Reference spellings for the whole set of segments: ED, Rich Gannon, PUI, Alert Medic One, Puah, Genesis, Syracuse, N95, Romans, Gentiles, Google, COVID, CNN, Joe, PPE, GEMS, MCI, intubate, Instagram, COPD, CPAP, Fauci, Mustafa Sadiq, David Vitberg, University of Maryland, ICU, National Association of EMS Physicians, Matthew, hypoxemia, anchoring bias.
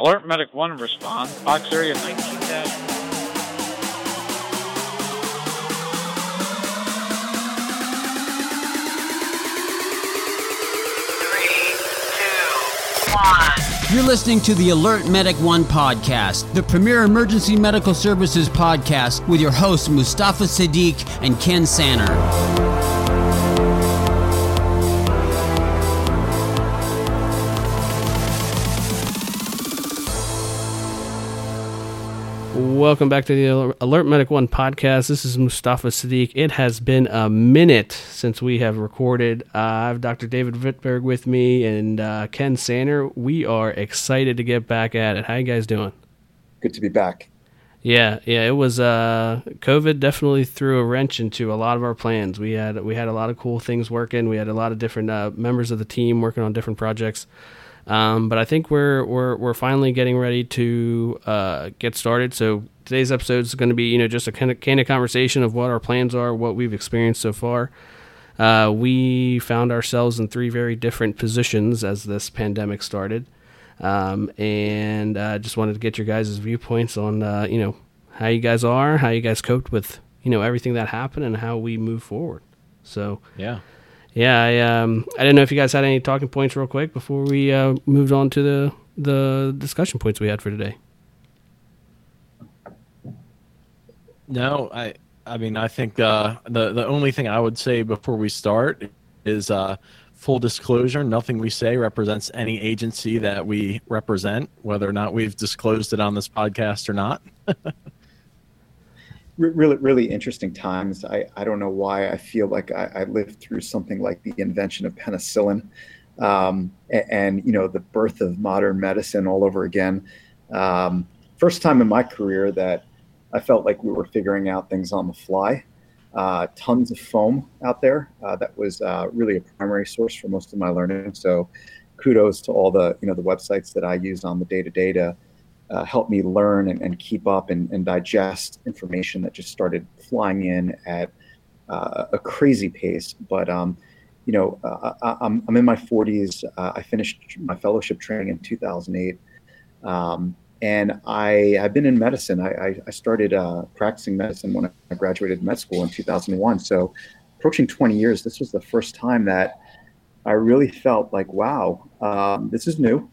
Alert Medic One, respond. Box area 19-. You're listening to the Alert Medic One podcast, the premier emergency medical services podcast with your hosts, Mustafa Sadiq and Ken Sanner. Welcome back to the Alert Medic One podcast. This is Mustafa Sadiq. It has been a minute since we have recorded. I have Dr. David Vitberg with me and Ken Sanner. We are excited to get back at it. How you guys doing? Good to be back. Yeah. It was COVID definitely threw a wrench into a lot of our plans. We had a lot of cool things working. We had a lot of different members of the team working on different projects. But I think we're finally getting ready to get started. So today's episode is going to be just a kind of conversation of what our plans are, what we've experienced so far. We found ourselves in three very different positions as this pandemic started, and just wanted to get your guys' viewpoints on how you guys are, how you guys coped with everything that happened, and how we move forward. So yeah. Yeah, I didn't know if you guys had any talking points real quick before we moved on to the discussion points we had for today. No, I mean, I think the only thing I would say before we start is full disclosure. Nothing we say represents any agency that we represent, whether or not we've disclosed it on this podcast or not. Really, really interesting times. I don't know why I feel like I lived through something like the invention of penicillin and the birth of modern medicine all over again. First time in my career that I felt like we were figuring out things on the fly. Tons of foam out there. That was really a primary source for most of my learning. So kudos to all the websites that I use on the day-to-day to help me learn and keep up and digest information that just started flying in at a crazy pace. But, I'm in my 40s. I finished my fellowship training in 2008. And I've been in medicine. I started practicing medicine when I graduated med school in 2001. So approaching 20 years, this was the first time that I really felt like, wow, this is new.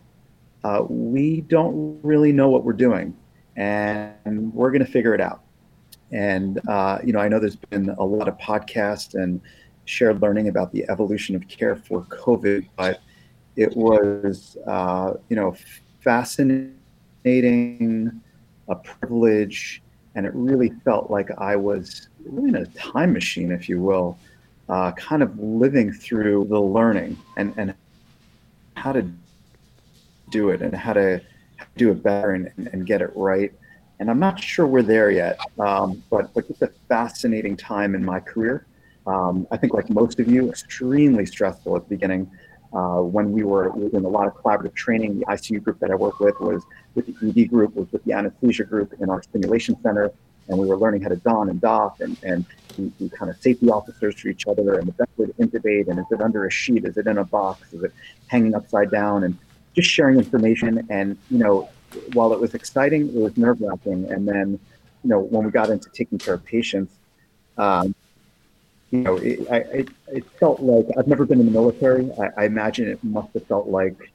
We don't really know what we're doing, and we're going to figure it out. And, I know there's been a lot of podcasts and shared learning about the evolution of care for COVID, but it was, fascinating, a privilege, and it really felt like I was really in a time machine, if you will, kind of living through the learning and how to do it and how to do it better and get it right. And I'm not sure we're there yet, but it's a fascinating time in my career. I think like most of you, extremely stressful at the beginning when we were in a lot of collaborative training. The ICU group that I work with was with the ED group, was with the anesthesia group in our stimulation center. And we were learning how to don and doff and the kind of safety officers for each other and the best way to intubate. And is it under a sheet? Is it in a box? Is it hanging upside down? And just sharing information. And, while it was exciting, it was nerve wracking. And then, when we got into taking care of patients, it felt like I've never been in the military. I imagine it must have felt like,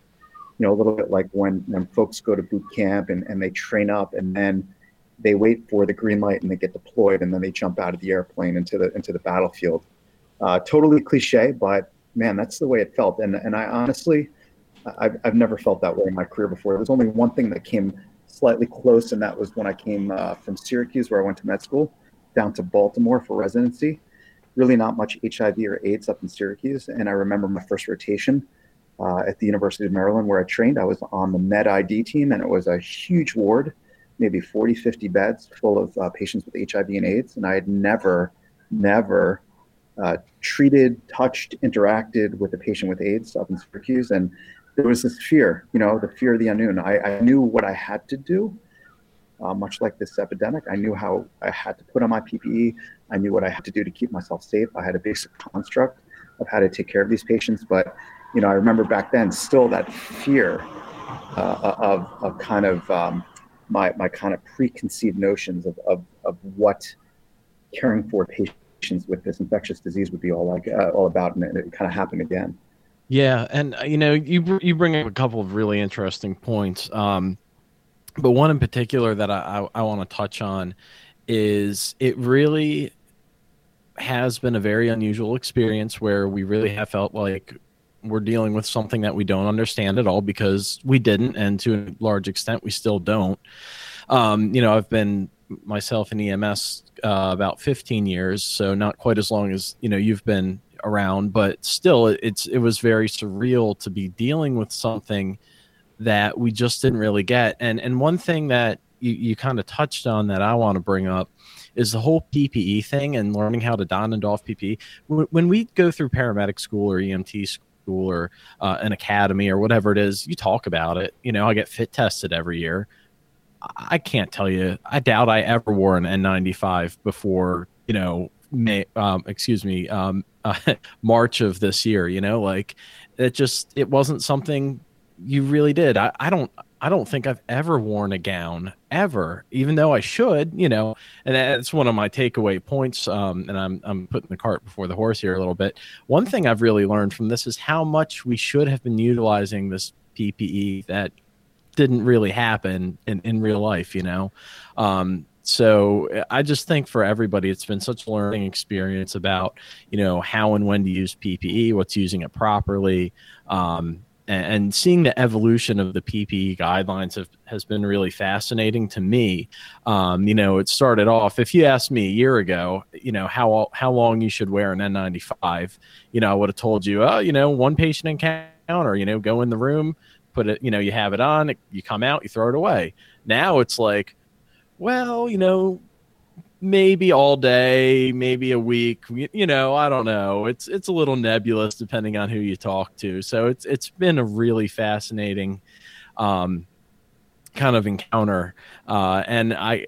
a little bit like when folks go to boot camp and they train up and then they wait for the green light and they get deployed and then they jump out of the airplane into the battlefield. Totally cliche, but man, that's the way it felt. And I honestly, I've never felt that way in my career before. There was only one thing that came slightly close, and that was when I came from Syracuse, where I went to med school, down to Baltimore for residency. Really not much HIV or AIDS up in Syracuse. And I remember my first rotation at the University of Maryland, where I trained. I was on the med ID team, and it was a huge ward, maybe 40, 50 beds full of patients with HIV and AIDS. And I had never treated, touched, interacted with a patient with AIDS up in Syracuse. And there was this fear, the fear of the unknown. I knew what I had to do, much like this epidemic. I knew how I had to put on my PPE. I knew what I had to do to keep myself safe. I had a basic construct of how to take care of these patients. But, I remember back then still that fear of kind of my kind of preconceived notions of what caring for patients with this infectious disease would be all about, and it kind of happened again. Yeah, and you bring up a couple of really interesting points, but one in particular that I want to touch on is it really has been a very unusual experience where we really have felt like we're dealing with something that we don't understand at all, because we didn't, and to a large extent we still don't. I've been myself in EMS about 15 years, so not quite as long as you've been around, but still it was very surreal to be dealing with something that we just didn't really get. And one thing that you kind of touched on that I want to bring up is the whole PPE thing and learning how to don and doff PPE. When we go through paramedic school or EMT school or an academy or whatever it is, you talk about it. I get fit tested every year. I can't tell you. I doubt I ever wore an N95 before, March of this year. It wasn't something you really did. I don't think I've ever worn a gown ever, even though I should, and that's one of my takeaway points. And I'm putting the cart before the horse here a little bit. One thing I've really learned from this is how much we should have been utilizing this PPE that didn't really happen in real life, So I just think for everybody, it's been such a learning experience about, how and when to use PPE, what's using it properly, and seeing the evolution of the PPE guidelines has been really fascinating to me. It started off, if you asked me a year ago, how long you should wear an N95, I would have told you, one patient encounter, go in the room, put it, you have it on, you come out, you throw it away. Now it's like, well, maybe all day, maybe a week, I don't know. It's a little nebulous depending on who you talk to. So it's been a really fascinating kind of encounter. And I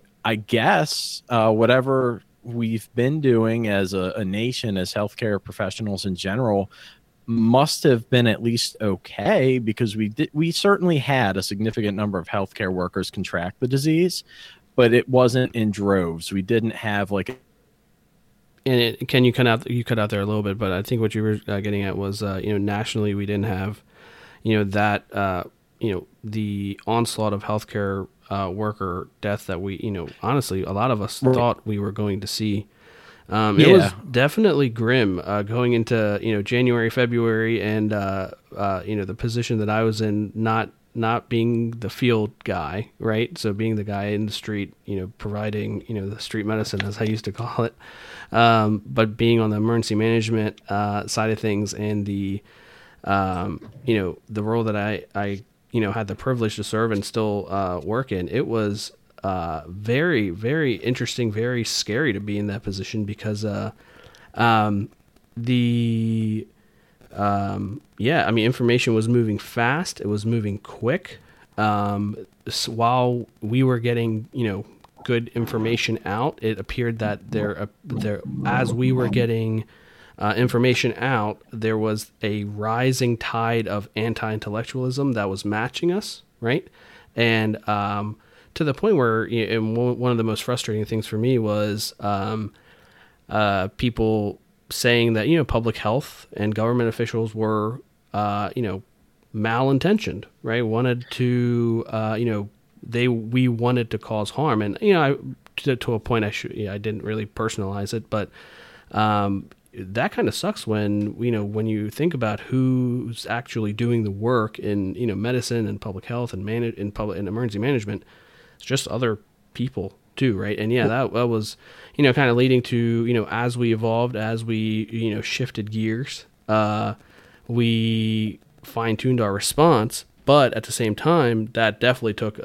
guess whatever we've been doing as a nation, as healthcare professionals in general, must have been at least okay, because we certainly had a significant number of healthcare workers contract the disease, but it wasn't in droves. We didn't have Ken, you cut out there a little bit, but I think what you were getting at was, nationally we didn't have, that, the onslaught of healthcare worker death that we, honestly, a lot of us thought we were going to see. It was definitely grim going into, January, February, and, the position that I was in, not being the field guy, right? So being the guy in the street, providing, the street medicine, as I used to call it. But being on the emergency management side of things, and the, the role that I had the privilege to serve and still work in, it was very, very interesting, very scary to be in that position, because information was moving fast. It was moving quick. So while we were getting, good information out, it appeared that as we were getting information out, there was a rising tide of anti-intellectualism that was matching us, right? And to the point where, one of the most frustrating things for me was people saying that, public health and government officials were, malintentioned, right? Wanted to, we wanted to cause harm. And, to a point I didn't really personalize it, but, that kind of sucks when, when you think about who's actually doing the work in, medicine and public health and in emergency management, it's just other people too, right? And that was, kind of leading to, as we evolved, as we, shifted gears, we fine-tuned our response, but at the same time, that definitely took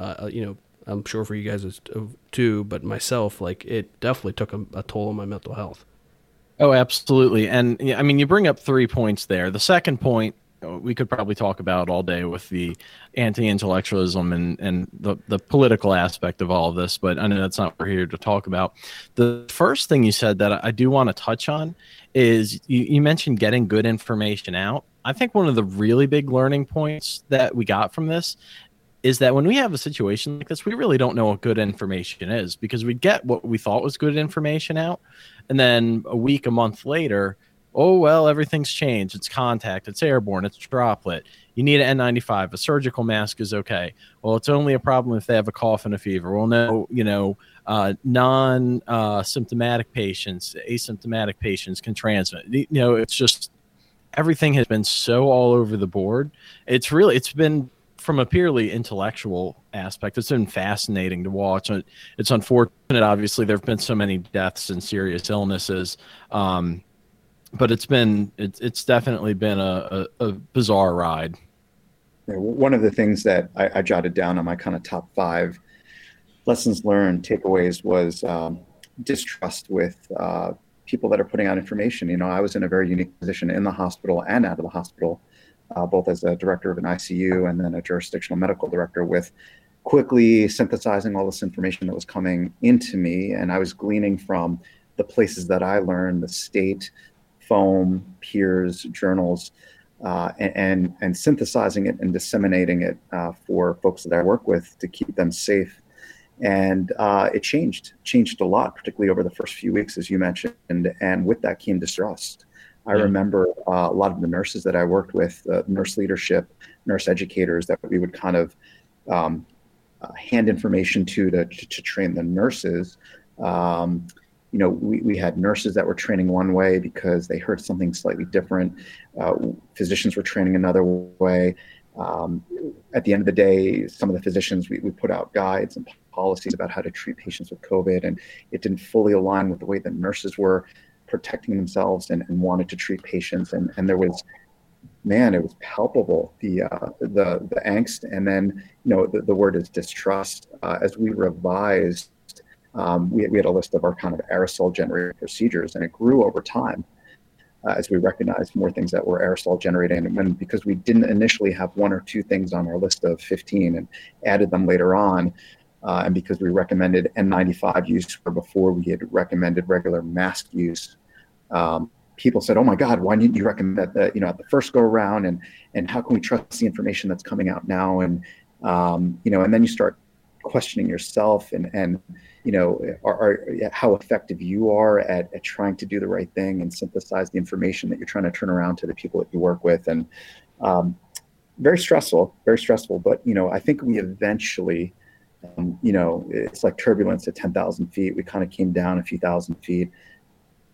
I'm sure for you guys too, but myself, it definitely took a toll on my mental health. Oh, absolutely. And you bring up 3 points there. The second point we could probably talk about all day with the anti-intellectualism and the political aspect of all of this, but I know that's not what we're here to talk about. The first thing you said that I do want to touch on is you mentioned getting good information out. I think one of the really big learning points that we got from this is that when we have a situation like this, we really don't know what good information is, because we get what we thought was good information out, and then a week, a month later, oh, well, everything's changed. It's contact. It's airborne. It's droplet. You need an N95. A surgical mask is okay. Well, it's only a problem if they have a cough and a fever. Well, no, non-symptomatic patients, asymptomatic patients can transmit. It's just everything has been so all over the board. It's been, from a purely intellectual aspect, it's been fascinating to watch. It's unfortunate, obviously, there have been so many deaths and serious illnesses, but it's definitely been a bizarre ride. One of the things that I jotted down on my kind of top five lessons learned takeaways was distrust with people that are putting out information. I was in a very unique position in the hospital and out of the hospital, both as a director of an ICU and then a jurisdictional medical director, with quickly synthesizing all this information that was coming into me. And I was gleaning from the places that I learned, the state, foam, peers, journals, and synthesizing it and disseminating it for folks that I work with to keep them safe. And it changed a lot, particularly over the first few weeks, as you mentioned. And with that came distrust. I remember a lot of the nurses that I worked with, nurse leadership, nurse educators that we would kind of hand information to train the nurses. We had nurses that were training one way because they heard something slightly different. Physicians were training another way. At the end of the day, some of the physicians, we put out guides and policies about how to treat patients with COVID, and it didn't fully align with the way that nurses were protecting themselves and wanted to treat patients. And there was, it was palpable, the angst. And then, the word is distrust. As we revised, we had a list of our kind of aerosol generating procedures, and it grew over time as we recognized more things that were aerosol generating. And because we didn't initially have one or two things on our list of 15 and added them later on, and because we recommended N95 use before we had recommended regular mask use, people said, "Oh my God, why didn't you recommend that at the first go around? And how can we trust the information that's coming out now?" And and then you start questioning yourself and how effective you are at trying to do the right thing and synthesize the information that you're trying to turn around to the people that you work with. And very stressful. But I think we eventually. It's like turbulence at 10,000 feet. We kind of came down a few thousand feet.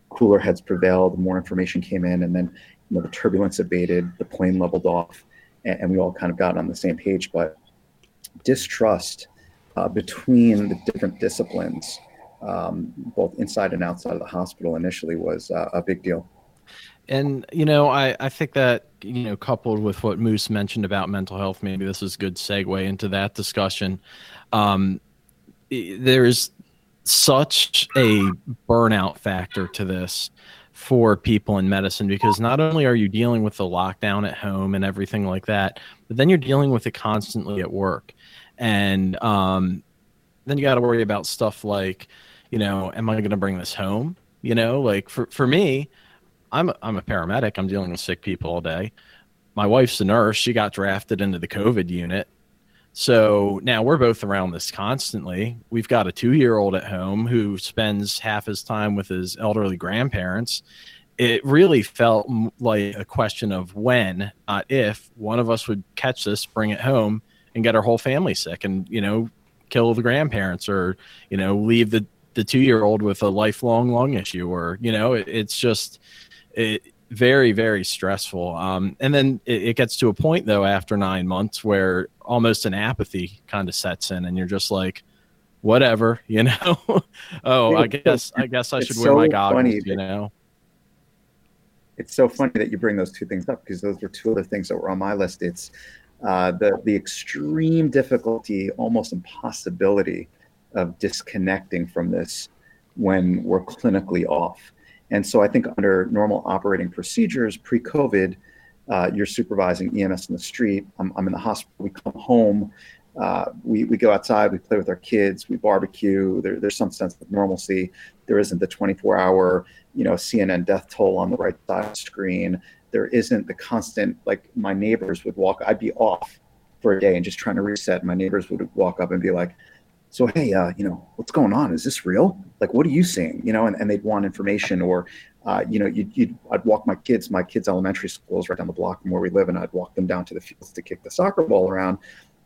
Cooler heads prevailed. More information came in, and then the turbulence abated. The plane leveled off, and we all kind of got on the same page. But distrust between the different disciplines, both inside and outside of the hospital, initially was a big deal. And, I think that, coupled with what Moose mentioned about mental health, maybe this is a good segue into that discussion. There's such a burnout factor to this for people in medicine, because not only are you dealing with the lockdown at home and everything like that, but then you're dealing with it constantly at work. And then you got to worry about stuff like, am I going to bring this home? For me, I'm a paramedic. I'm dealing with sick people all day. My wife's a nurse. She got drafted into the COVID unit. So now we're both around this constantly. We've got a 2-year-old at home who spends half his time with his elderly grandparents. It really felt like a question of when, not if, one of us would catch this, bring it home, and get our whole family sick and, kill the grandparents or, leave the 2-year-old with a lifelong lung issue or, it's just... very, very stressful. And then it gets to a point, though, after 9 months where almost an apathy kind of sets in and you're just like, whatever, oh, I guess I should wear my goggles, It's so funny that you bring those two things up, because those were two other things that were on my list. It's the extreme difficulty, almost impossibility of disconnecting from this when we're clinically off. And so I think under normal operating procedures pre-COVID, You're supervising EMS in the street. I'm in the hospital. We come home. We go outside. We play with our kids. We barbecue. There's some sense of normalcy. There isn't the 24-hour, CNN death toll on the right side of the screen. There isn't the constant, like my neighbors would walk. I'd be off for a day and just trying to reset. My neighbors would walk up and be like, so, hey, what's going on? Is this real? Like, what are you seeing? And they'd want information or, I'd walk my kids' elementary schools right down the block from where we live. And I'd walk them down to the fields to kick the soccer ball around.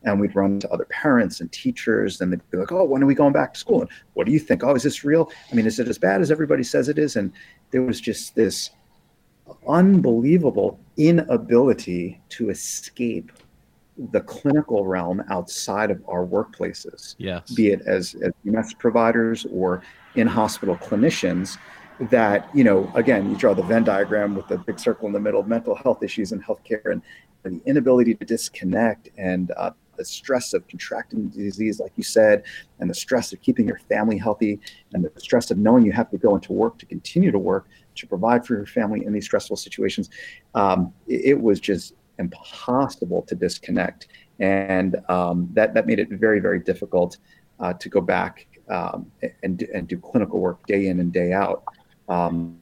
And we'd run to other parents and teachers, and they'd be like, oh, when are we going back to school? And what do you think? Oh, is this real? I mean, is it as bad as everybody says it is? And there was just this unbelievable inability to escape the clinical realm outside of our workplaces, yes, be it as EMS providers or in-hospital clinicians, that, again, you draw the Venn diagram with the big circle in the middle, mental health issues in healthcare and the inability to disconnect and the stress of contracting disease, like you said, and the stress of keeping your family healthy and the stress of knowing you have to go into work to continue to work, to provide for your family in these stressful situations. It was just impossible to disconnect. And that made it very, very difficult to go back and do clinical work day in and day out.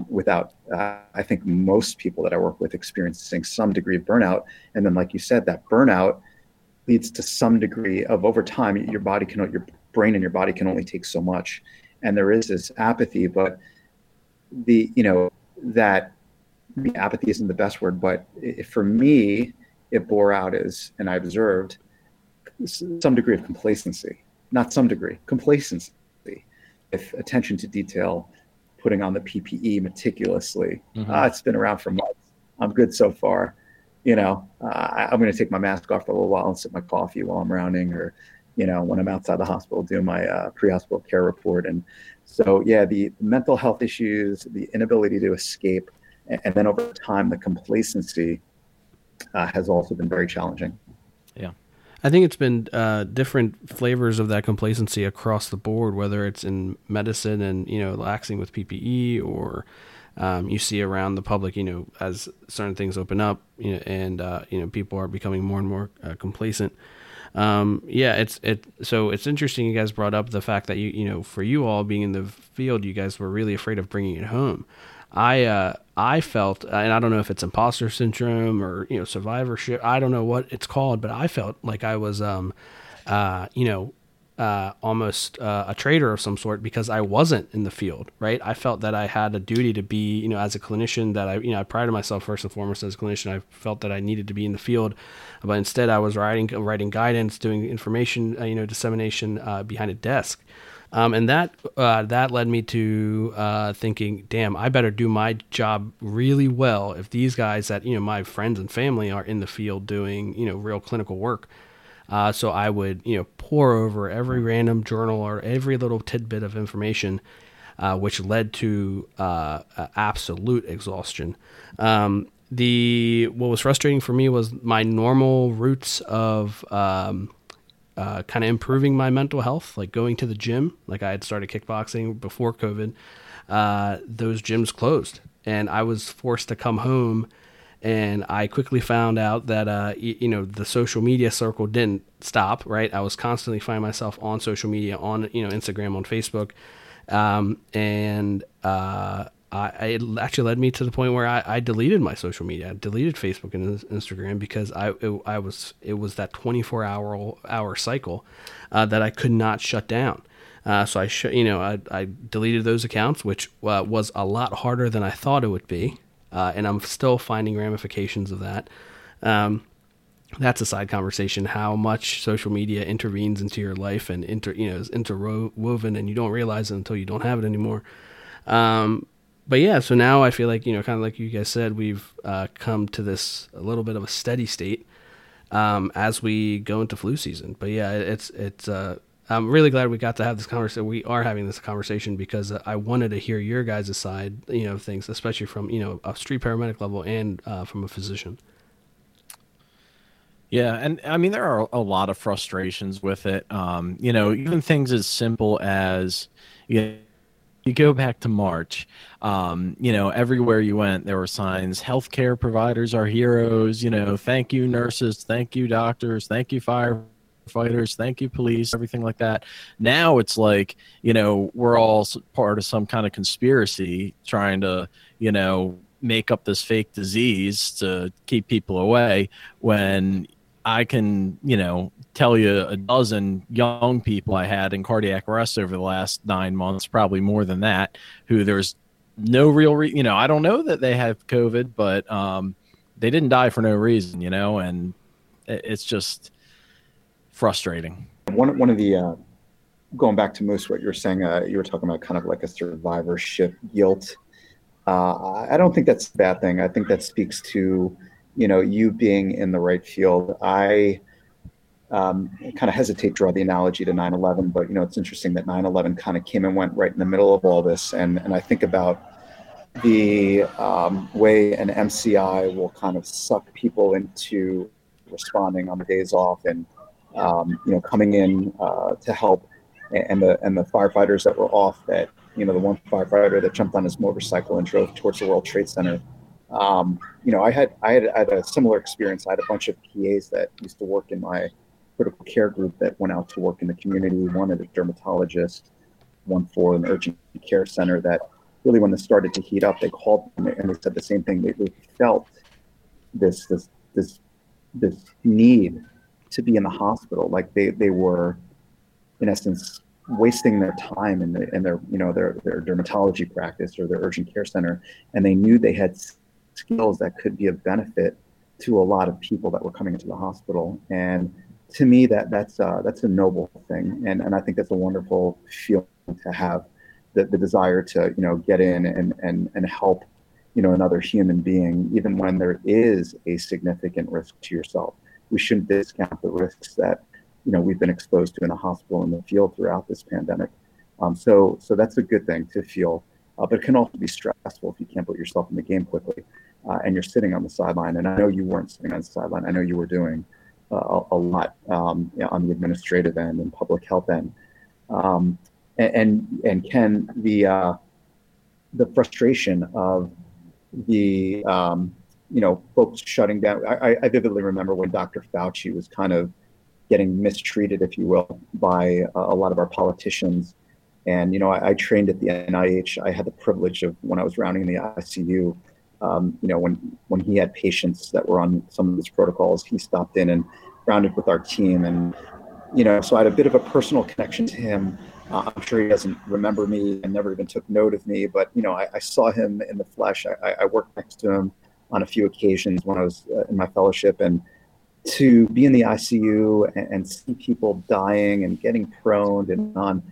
Without, I think most people that I work with experiencing some degree of burnout. And then, like you said, that burnout leads to some degree of, over time, your brain and your body can only take so much. And there is this apathy, but the apathy isn't the best word, but for me, it bore out as, and I observed, some degree of complacency, not some degree, complacency, with attention to detail, putting on the PPE meticulously. Mm-hmm. It's been around for months. I'm good so far. I'm going to take my mask off for a little while and sip my coffee while I'm rounding, or, when I'm outside the hospital doing my pre-hospital care report. And so, yeah, the mental health issues, the inability to escape, and then over time, the complacency has also been very challenging. Yeah. I think it's been different flavors of that complacency across the board, whether it's in medicine and, laxing with PPE, or you see around the public, as certain things open up, and people are becoming more and more complacent. So it's interesting you guys brought up the fact that, for you all being in the field, you guys were really afraid of bringing it home. I felt, and I don't know if it's imposter syndrome or, survivorship, I don't know what it's called, but I felt like I was, almost a traitor of some sort because I wasn't in the field, right? I felt that I had a duty to be, as a clinician, that I prided myself first and foremost as a clinician. I felt that I needed to be in the field, but instead I was writing guidance, doing information, dissemination behind a desk. And that led me to thinking, damn, I better do my job really well if these guys that, my friends and family are in the field doing, real clinical work. So I would, pore over every random journal or every little tidbit of information, which led to absolute exhaustion. What was frustrating for me was my normal routes of kind of improving my mental health, like going to the gym. Like I had started kickboxing before COVID. Those gyms closed, and I was forced to come home. And I quickly found out that the social media circle didn't stop. Right, I was constantly finding myself on social media, on Instagram, on Facebook, it actually led me to the point where I deleted my social media. I deleted Facebook and Instagram because it was that 24-hour cycle that I could not shut down. So I deleted those accounts, which was a lot harder than I thought it would be, and I'm still finding ramifications of that. That's a side conversation, how much social media intervenes into your life and is interwoven, and you don't realize it until you don't have it anymore. But yeah, so now I feel like, kind of like you guys said, we've come to this a little bit of a steady state as we go into flu season. But yeah, it's I'm really glad we got to have this conversation. We are having this conversation because I wanted to hear your guys' side, of things, especially from, a street paramedic level and from a physician. Yeah, and I mean, there are a lot of frustrations with it. Even things as simple as, you go back to March, everywhere you went, there were signs, healthcare providers are heroes, thank you nurses, thank you doctors, thank you firefighters, thank you police, everything like that. Now it's like, we're all part of some kind of conspiracy trying to, make up this fake disease to keep people away, when I can, tell you a dozen young people I had in cardiac arrest over the last 9 months, probably more than that, who there's no real I don't know that they have COVID, but they didn't die for no reason, and it's just frustrating. One of the, going back to Moose, what you were saying, you were talking about kind of like a survivorship guilt. I don't think that's a bad thing. I think that speaks to, you being in the right field. I kind of hesitate to draw the analogy to 9/11, but it's interesting that 9/11 kind of came and went right in the middle of all this. And I think about the way an MCI will kind of suck people into responding on the days off and coming in to help, and the firefighters that were off, that the one firefighter that jumped on his motorcycle and drove towards the World Trade Center. I had a similar experience. I had a bunch of PAs that used to work in my critical care group that went out to work in the community. One at a dermatologist, one for an urgent care center, that really, when this started to heat up, they called them and they said the same thing. They really felt this need to be in the hospital. Like they were, in essence, wasting their time in their their dermatology practice or their urgent care center, and they knew they had skills that could be of benefit to a lot of people that were coming into the hospital. And to me, that's a noble thing. And I think that's a wonderful feeling to have, the desire to, get in and help, another human being, even when there is a significant risk to yourself. We shouldn't discount the risks that, we've been exposed to in a hospital in the field throughout this pandemic. So that's a good thing to feel, but it can also be stressful if you can't put yourself in the game quickly. And you're sitting on the sideline, and I know you weren't sitting on the sideline. I know you were doing a lot on the administrative end and public health end. And Ken, the frustration of the folks shutting down. I vividly remember when Dr. Fauci was kind of getting mistreated, if you will, by a lot of our politicians. And I trained at the NIH. I had the privilege of, when I was rounding the ICU. When he had patients that were on some of his protocols, he stopped in and rounded with our team. And, so I had a bit of a personal connection to him. I'm sure he doesn't remember me and never even took note of me, but, I saw him in the flesh. I worked next to him on a few occasions when I was in my fellowship, and to be in the ICU and see people dying and getting proned and on,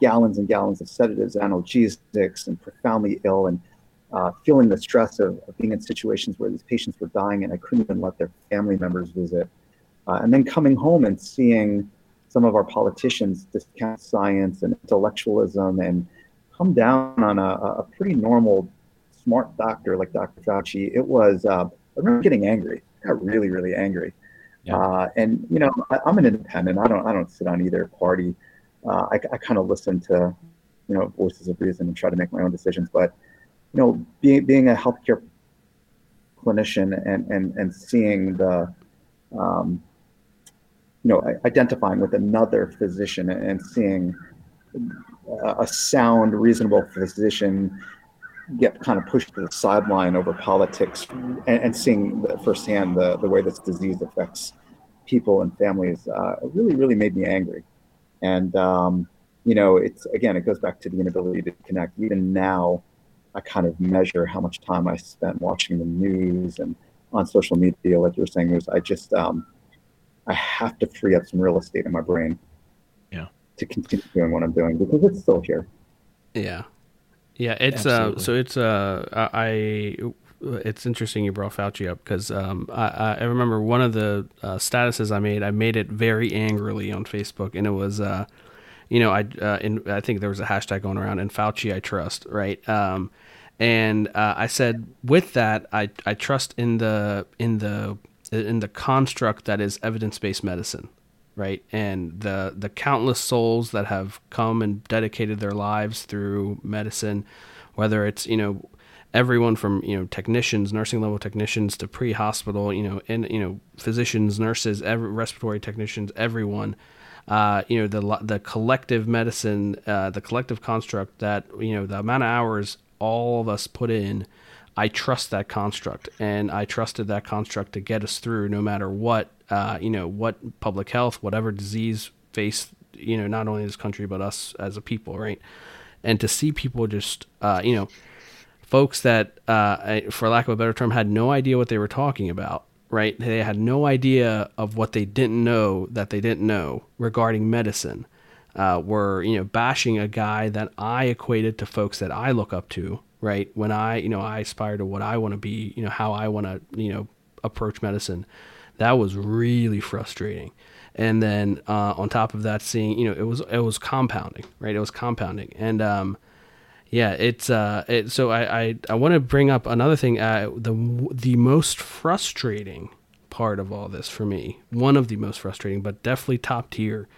gallons and gallons of sedatives, analgesics, and profoundly ill, and feeling the stress of being in situations where these patients were dying and I couldn't even let their family members visit. And then coming home and seeing some of our politicians discount science and intellectualism and come down on a pretty normal, smart doctor like Dr. Fauci. It was, I remember getting angry. I got really, really angry. Yeah. And, I'm an independent. I don't sit on either party. I kind of listen to, voices of reason and try to make my own decisions. But being a healthcare clinician and seeing the, identifying with another physician and seeing a sound, reasonable physician get kind of pushed to the sideline over politics, and seeing firsthand the way this disease affects people and families, really, really made me angry. And, it's, again, it goes back to the inability to connect. Even now, I kind of measure how much time I spent watching the news and on social media, like you were saying, Moose. I just, I have to free up some real estate in my brain, to continue doing what I'm doing, because it's still here. Yeah, it's it's interesting you brought Fauci up, because I remember one of the statuses I made it very angrily on Facebook, and it was. I think there was a hashtag going around, and Fauci I trust, right? I said with that, I trust in the construct that is evidence-based medicine, right? And the countless souls that have come and dedicated their lives through medicine, whether it's, you know, everyone from, you know, technicians, nursing level technicians to pre-hospital, you know, and, you know, physicians, nurses, respiratory technicians, everyone, you know, the collective medicine, the collective construct that, you know, the amount of hours all of us put in, I trust that construct, and I trusted that construct to get us through no matter what, you know, what public health, whatever disease faced, you know, not only this country, but us as a people. Right. And to see people just, you know, folks that, for lack of a better term, had no idea what they were talking about. Right. They had no idea of what they didn't know that they didn't know regarding medicine, were, you know, bashing a guy that I equated to folks that I look up to. Right. When I, you know, I aspire to what I want to be, you know, how I want to, you know, approach medicine. That was really frustrating. And then, on top of that, seeing, you know, it was compounding, right. It was compounding. And, yeah, it's, so I want to bring up another thing. The most frustrating part of all this for me, one of the most frustrating, but definitely top tier,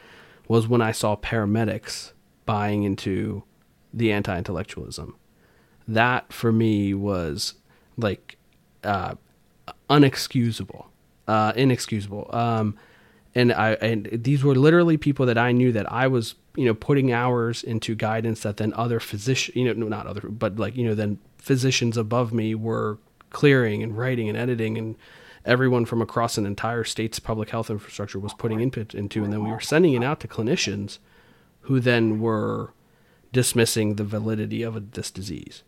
was when I saw paramedics buying into the anti-intellectualism. That for me was like, inexcusable. And these were literally people that I knew that I was, you know, putting hours into guidance that then other physicians, you know, not other, but like, you know, then physicians above me were clearing and writing and editing, and everyone from across an entire state's public health infrastructure was putting input into, and then we were sending it out to clinicians who then were dismissing the validity of this disease.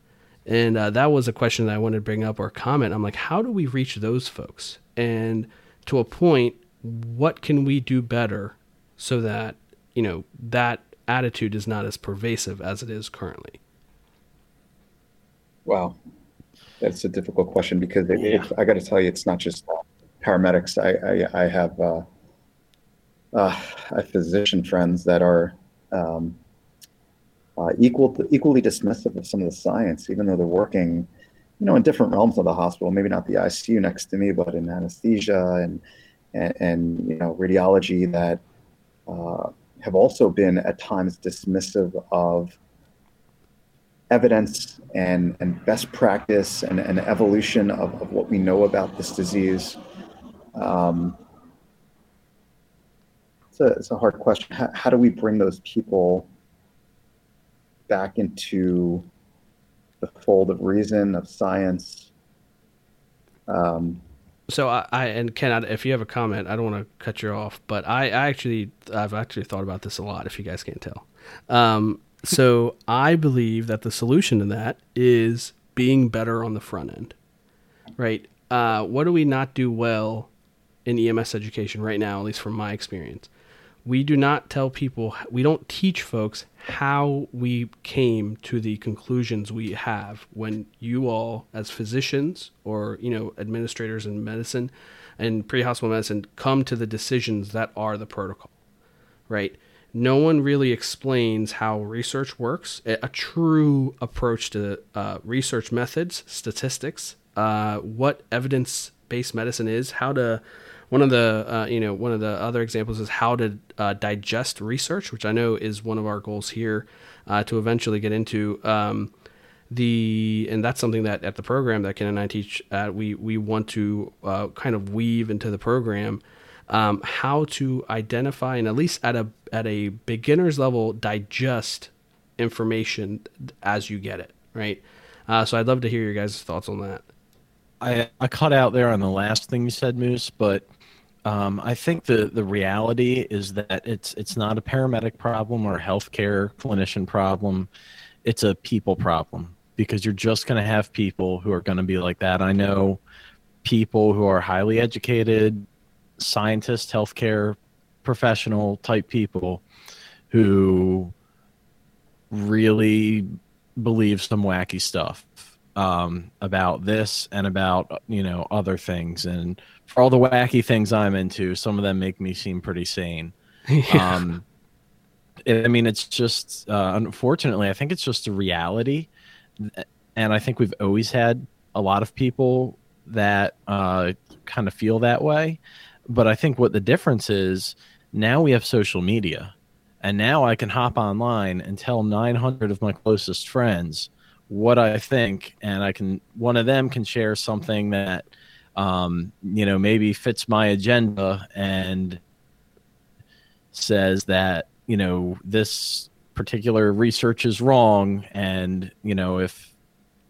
And that was a question that I wanted to bring up, or comment. I'm like, how do we reach those folks? And to a point, what can we do better so that, you know, that attitude is not as pervasive as it is currently? Wow. That's a difficult question, because I got to tell you, it's not just paramedics. I have physician friends that are equally dismissive of some of the science, even though they're working, you know, in different realms of the hospital, maybe not the ICU next to me, but in anesthesia and you know, radiology, that have also been at times dismissive of evidence and best practice and evolution of what we know about this disease. It's a hard question. How do we bring those people back into the fold of reason, of science? So I and Ken, if you have a comment, I don't want to cut you off, but I've actually thought about this a lot, if you guys can't tell. So I believe that the solution to that is being better on the front end, right? What do we not do well in EMS education right now, at least from my experience? We do not tell people, we don't teach folks how we came to the conclusions we have when you all, as physicians or, you know, administrators in medicine and pre-hospital medicine, come to the decisions that are the protocol, right? No one really explains how research works, a true approach to research methods, statistics, what evidence-based medicine is, how to... One of the other examples is how to digest research, which I know is one of our goals here to eventually get into. And that's something that at the program that Ken and I teach, we want to kind of weave into the program how to identify and at least at a beginner's level digest information as you get it, right? So I'd love to hear your guys' thoughts on that. I cut out there on the last thing you said, Moose, but I think the reality is that it's not a paramedic problem or a healthcare clinician problem. It's a people problem, because you're just going to have people who are going to be like that. I know people who are highly educated, scientists, healthcare professional type people who really believe some wacky stuff about this and about, you know, other things. And for all the wacky things I'm into, some of them make me seem pretty sane. Yeah. I mean, it's just, unfortunately, I think it's just a reality. And I think we've always had a lot of people that kind of feel that way. But I think what the difference is Now we have social media, and now I can hop online and tell 900 of my closest friends what I think, and I can, one of them can share something that, you know, maybe fits my agenda and says that, you know, this particular research is wrong. And, you know, if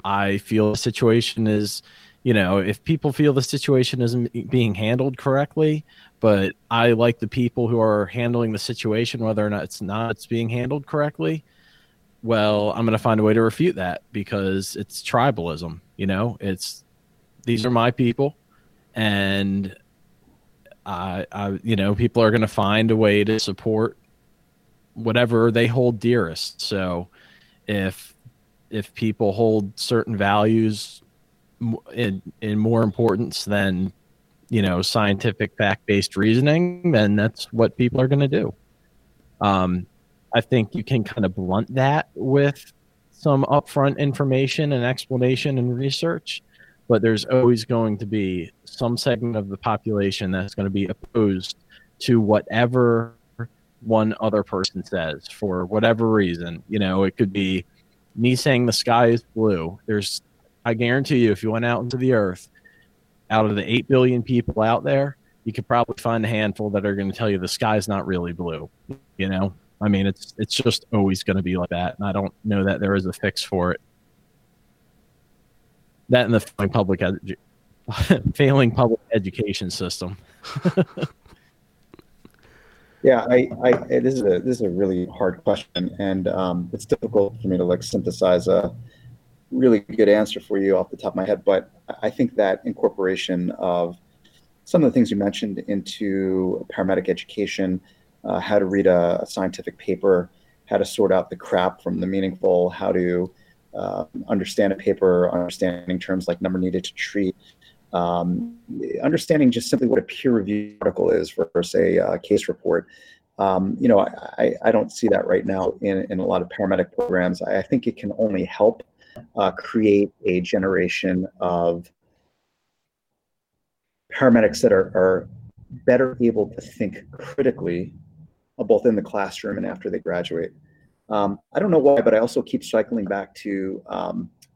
I feel the situation is, you know, if people feel the situation isn't being handled correctly, but I like the people who are handling the situation, whether or not it's being handled correctly, well, I'm going to find a way to refute that because it's tribalism. You know, it's, these are my people, and I you know, people are going to find a way to support whatever they hold dearest. So if people hold certain values in more importance than, you know, scientific fact-based reasoning, then that's what people are going to do. I think you can kind of blunt that with some upfront information and explanation and research, but there's always going to be some segment of the population that's going to be opposed to whatever one other person says for whatever reason. You know, it could be me saying the sky is blue. There's, I guarantee you, if you went out into the earth, out of the 8 billion people out there, you could probably find a handful that are going to tell you the sky's not really blue. You know, I mean, it's just always going to be like that. And I don't know that there is a fix for it. That and the failing public education system. Yeah, this is a really hard question, and it's difficult for me to like synthesize a really good answer for you off the top of my head. But I think that incorporation of some of the things you mentioned into paramedic education, how to read a scientific paper, how to sort out the crap from the meaningful, how to understand a paper, understanding terms like number needed to treat, understanding just simply what a peer review article is versus a case report. You know, I don't see that right now in a lot of paramedic programs. I think it can only help create a generation of paramedics that are better able to think critically, both in the classroom and after they graduate. I don't know why, but I also keep cycling back to,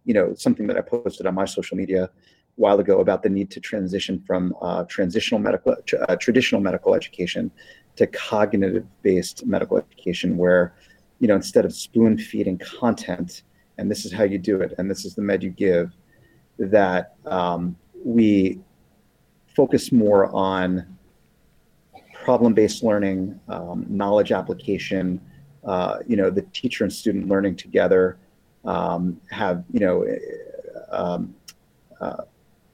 you know, something that I posted on my social media a while ago about the need to transition from traditional medical education to cognitive-based medical education, where, you know, instead of spoon feeding content, and this is how you do it, and this is the med you give, that we focus more on problem-based learning, knowledge application. You know, the teacher and student learning together, have, you know,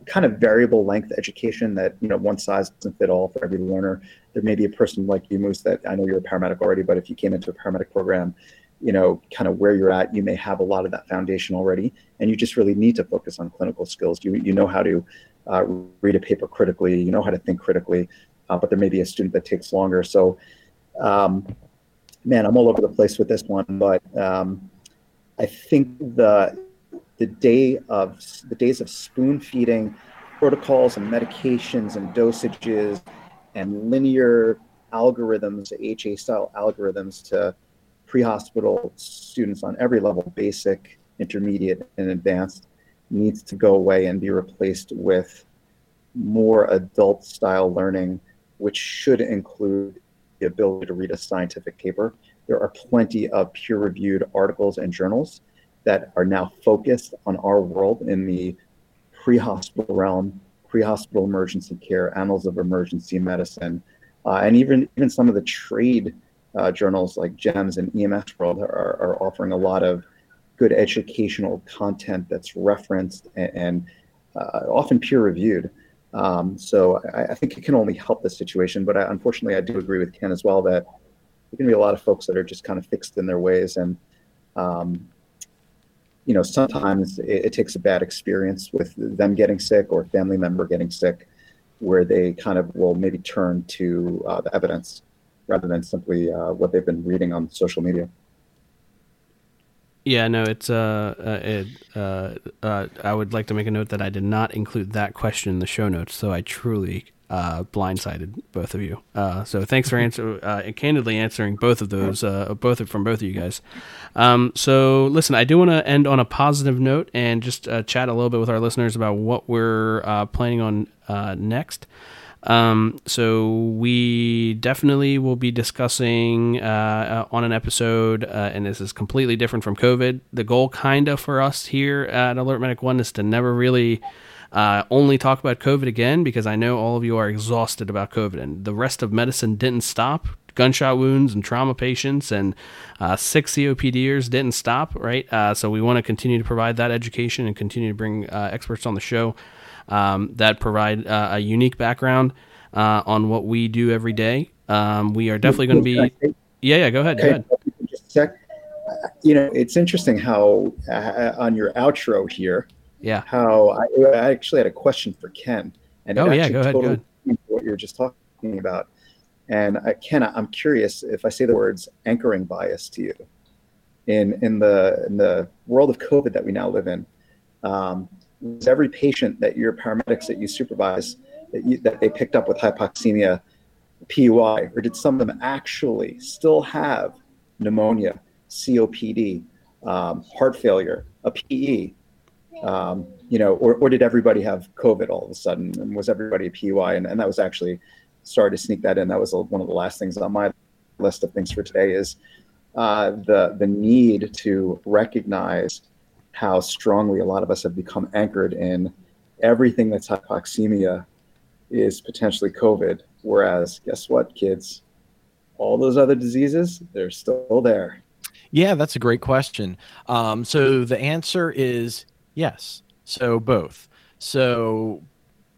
kind of variable length education that, you know, one size doesn't fit all for every learner. There may be a person like you, Moose, that I know you're a paramedic already, but if you came into a paramedic program, you know, kind of where you're at, you may have a lot of that foundation already, and you just really need to focus on clinical skills. You know how to read a paper critically, you know how to think critically, but there may be a student that takes longer. So, man, I'm all over the place with this one, but I think the days of spoon feeding protocols and medications and dosages and linear algorithms, HA style algorithms to pre-hospital students on every level, basic, intermediate, and advanced, needs to go away and be replaced with more adult style learning, which should include the ability to read a scientific paper. There are plenty of peer-reviewed articles and journals that are now focused on our world in the pre-hospital realm, pre-hospital emergency care, annals of emergency medicine, and even some of the trade journals like GEMS and EMS World are offering a lot of good educational content that's referenced and often peer-reviewed. So I think it can only help the situation, but unfortunately I do agree with Ken as well that there can be a lot of folks that are just kind of fixed in their ways, and you know, sometimes it takes a bad experience with them getting sick or a family member getting sick where they kind of will maybe turn to the evidence rather than simply what they've been reading on social media. Yeah, no, it's I would like to make a note that I did not include that question in the show notes, so I truly blindsided both of you. So thanks for candidly answering both of those, from both of you guys. So listen, I do want to end on a positive note and just chat a little bit with our listeners about what we're planning on next. So we definitely will be discussing on an episode, and this is completely different from COVID. The goal kind of for us here at Alert Medic One is to never really only talk about COVID again, because I know all of you are exhausted about COVID, and the rest of medicine didn't stop. Gunshot wounds and trauma patients and 6 COPDers didn't stop, right? So we want to continue to provide that education and continue to bring experts on the show that provide a unique background on what we do every day. We are definitely going to be... Yeah, go ahead. Okay. Go ahead. Just a sec. You know, it's interesting how on your outro here, yeah, how I actually had a question for Ken, and go ahead. What you're just talking about, and Ken, I'm curious if I say the words anchoring bias to you, in the world of COVID that we now live in, is every patient that your paramedics that you supervise that they picked up with hypoxemia, PUI, or did some of them actually still have pneumonia, COPD, heart failure, a PE? Or did everybody have COVID all of a sudden, and was everybody a PUI? And that was actually, sorry to sneak that in, that was one of the last things on my list of things for today is the need to recognize how strongly a lot of us have become anchored in everything that's hypoxemia is potentially COVID. Whereas, guess what, kids? All those other diseases, they're still there. Yeah, that's a great question. So the answer is yes. So both. So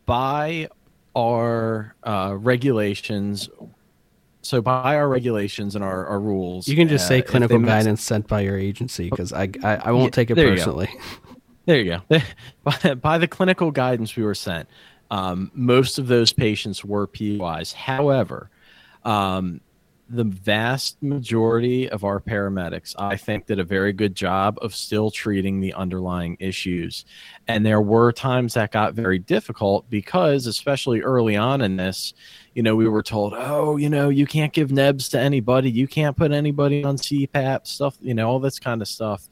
by our regulations, and our rules, you can just say clinical guidance sent by your agency, because I won't take it personally. There you go. By the clinical guidance we were sent, most of those patients were PUIs. However, the vast majority of our paramedics, I think, did a very good job of still treating the underlying issues. And there were times that got very difficult because, especially early on in this, we were told, you can't give NEBS to anybody. You can't put anybody on CPAP, stuff, all this kind of stuff.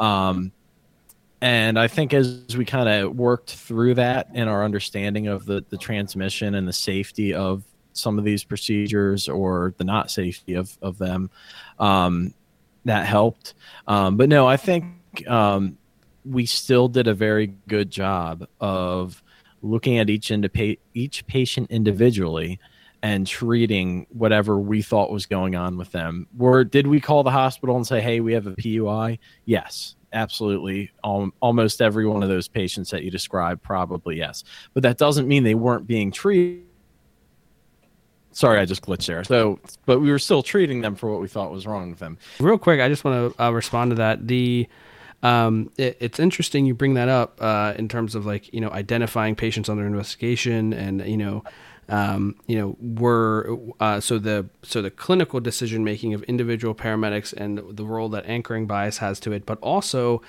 And I think as we kind of worked through that and our understanding of the transmission and the safety of some of these procedures or the not safety of them, that helped. But no, I think we still did a very good job of looking at each patient individually and treating whatever we thought was going on with them. Did we call the hospital and say, hey, we have a PUI? Yes. Absolutely. Almost every one of those patients that you described, probably yes. But that doesn't mean they weren't being treated. Sorry, I just glitched there. So, but we were still treating them for what we thought was wrong with them. Real quick, I just want to respond to that. It's interesting you bring that up in terms of identifying patients under investigation, and so the clinical decision making of individual paramedics and the role that anchoring bias has to it, but also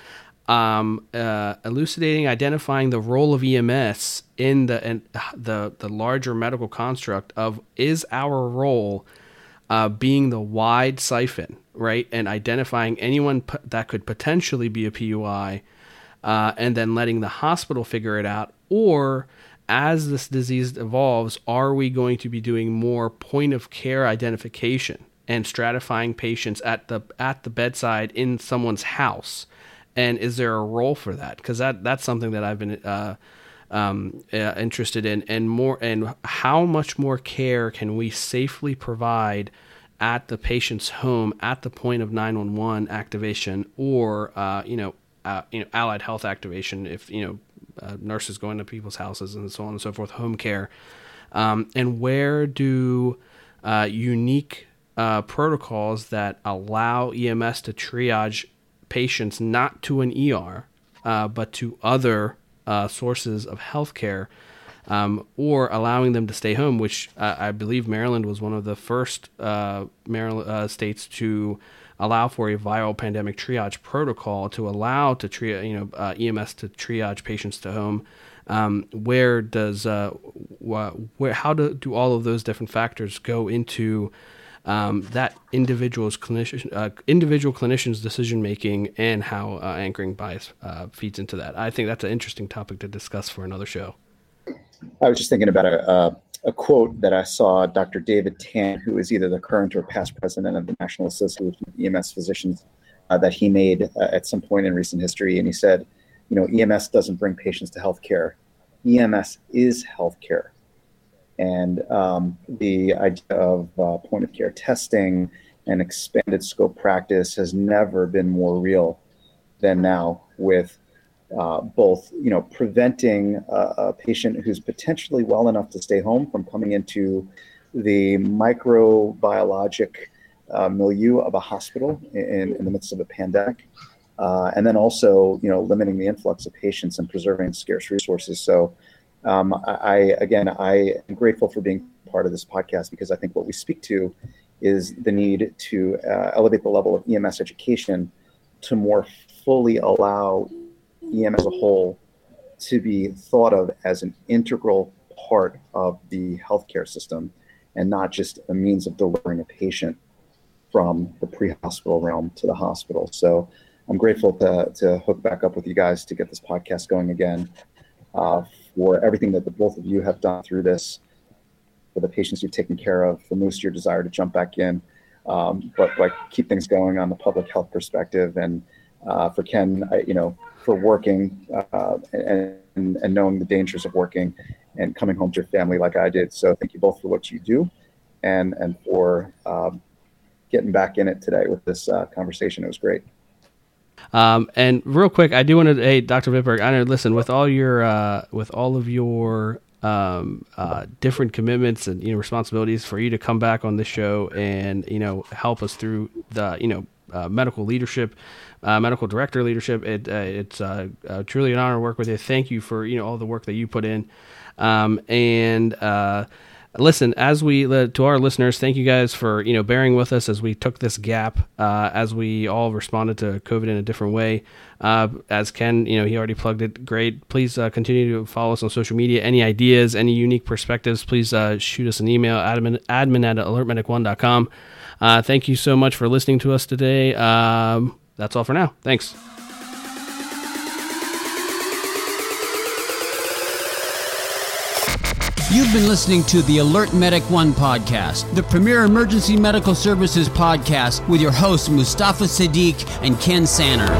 elucidating, identifying the role of EMS in the larger medical construct of is our role being the wide siphon, right? And identifying anyone that could potentially be a PUI, and then letting the hospital figure it out, or as this disease evolves, are we going to be doing more point of care identification and stratifying patients at the bedside in someone's house? And is there a role for that? Because that's something that I've been interested in, and how much more care can we safely provide at the patient's home at the point of 911 activation, or allied health activation, if nurses go into people's houses and so on and so forth, home care, and where do unique protocols that allow EMS to triage patients not to an ER, but to other sources of healthcare, or allowing them to stay home, which I believe Maryland was one of the first states to allow for a viral pandemic triage protocol to allow EMS to triage patients to home Where does how do all of those different factors go into that individual clinician's decision making, and how anchoring bias feeds into that? I think that's an interesting topic to discuss for another show. I was just thinking about a quote that I saw Dr. David Tan, who is either the current or past president of the National Association of EMS Physicians, that he made at some point in recent history. And he said, you know, EMS doesn't bring patients to healthcare. EMS is healthcare. And the idea of point of care testing and expanded scope practice has never been more real than now, with both, you know, preventing a patient who's potentially well enough to stay home from coming into the microbiologic milieu of a hospital in the midst of a pandemic, and then also, you know, limiting the influx of patients and preserving scarce resources. So, I am grateful for being part of this podcast, because I think what we speak to is the need to elevate the level of EMS education to more fully allow EM as a whole to be thought of as an integral part of the healthcare system, and not just a means of delivering a patient from the pre-hospital realm to the hospital. So I'm grateful to hook back up with you guys to get this podcast going again, for everything that the both of you have done through this, for the patients you've taken care of, for most of your desire to jump back in, but like keep things going on the public health perspective, and for Ken, for working and knowing the dangers of working and coming home to your family like I did. So thank you both for what you do, and for getting back in it today with this conversation. It was great. And real quick, I do want to, hey, Dr. Vitberg, I know, listen, with all your, with all of your different commitments and, responsibilities, for you to come back on this show and, help us through the, medical leadership, medical director leadership. It's truly an honor to work with you. Thank you for, all the work that you put in. Listen, to our listeners, thank you guys for, bearing with us as we took this gap, as we all responded to COVID in a different way. As Ken, he already plugged it. Great. Please continue to follow us on social media. Any ideas, any unique perspectives, please shoot us an email, admin@alertmedicone.com. Thank you so much for listening to us today. That's all for now. Thanks. You've been listening to the Alert Medic One podcast, the premier emergency medical services podcast, with your hosts Mustafa Sadiq and Ken Sanner.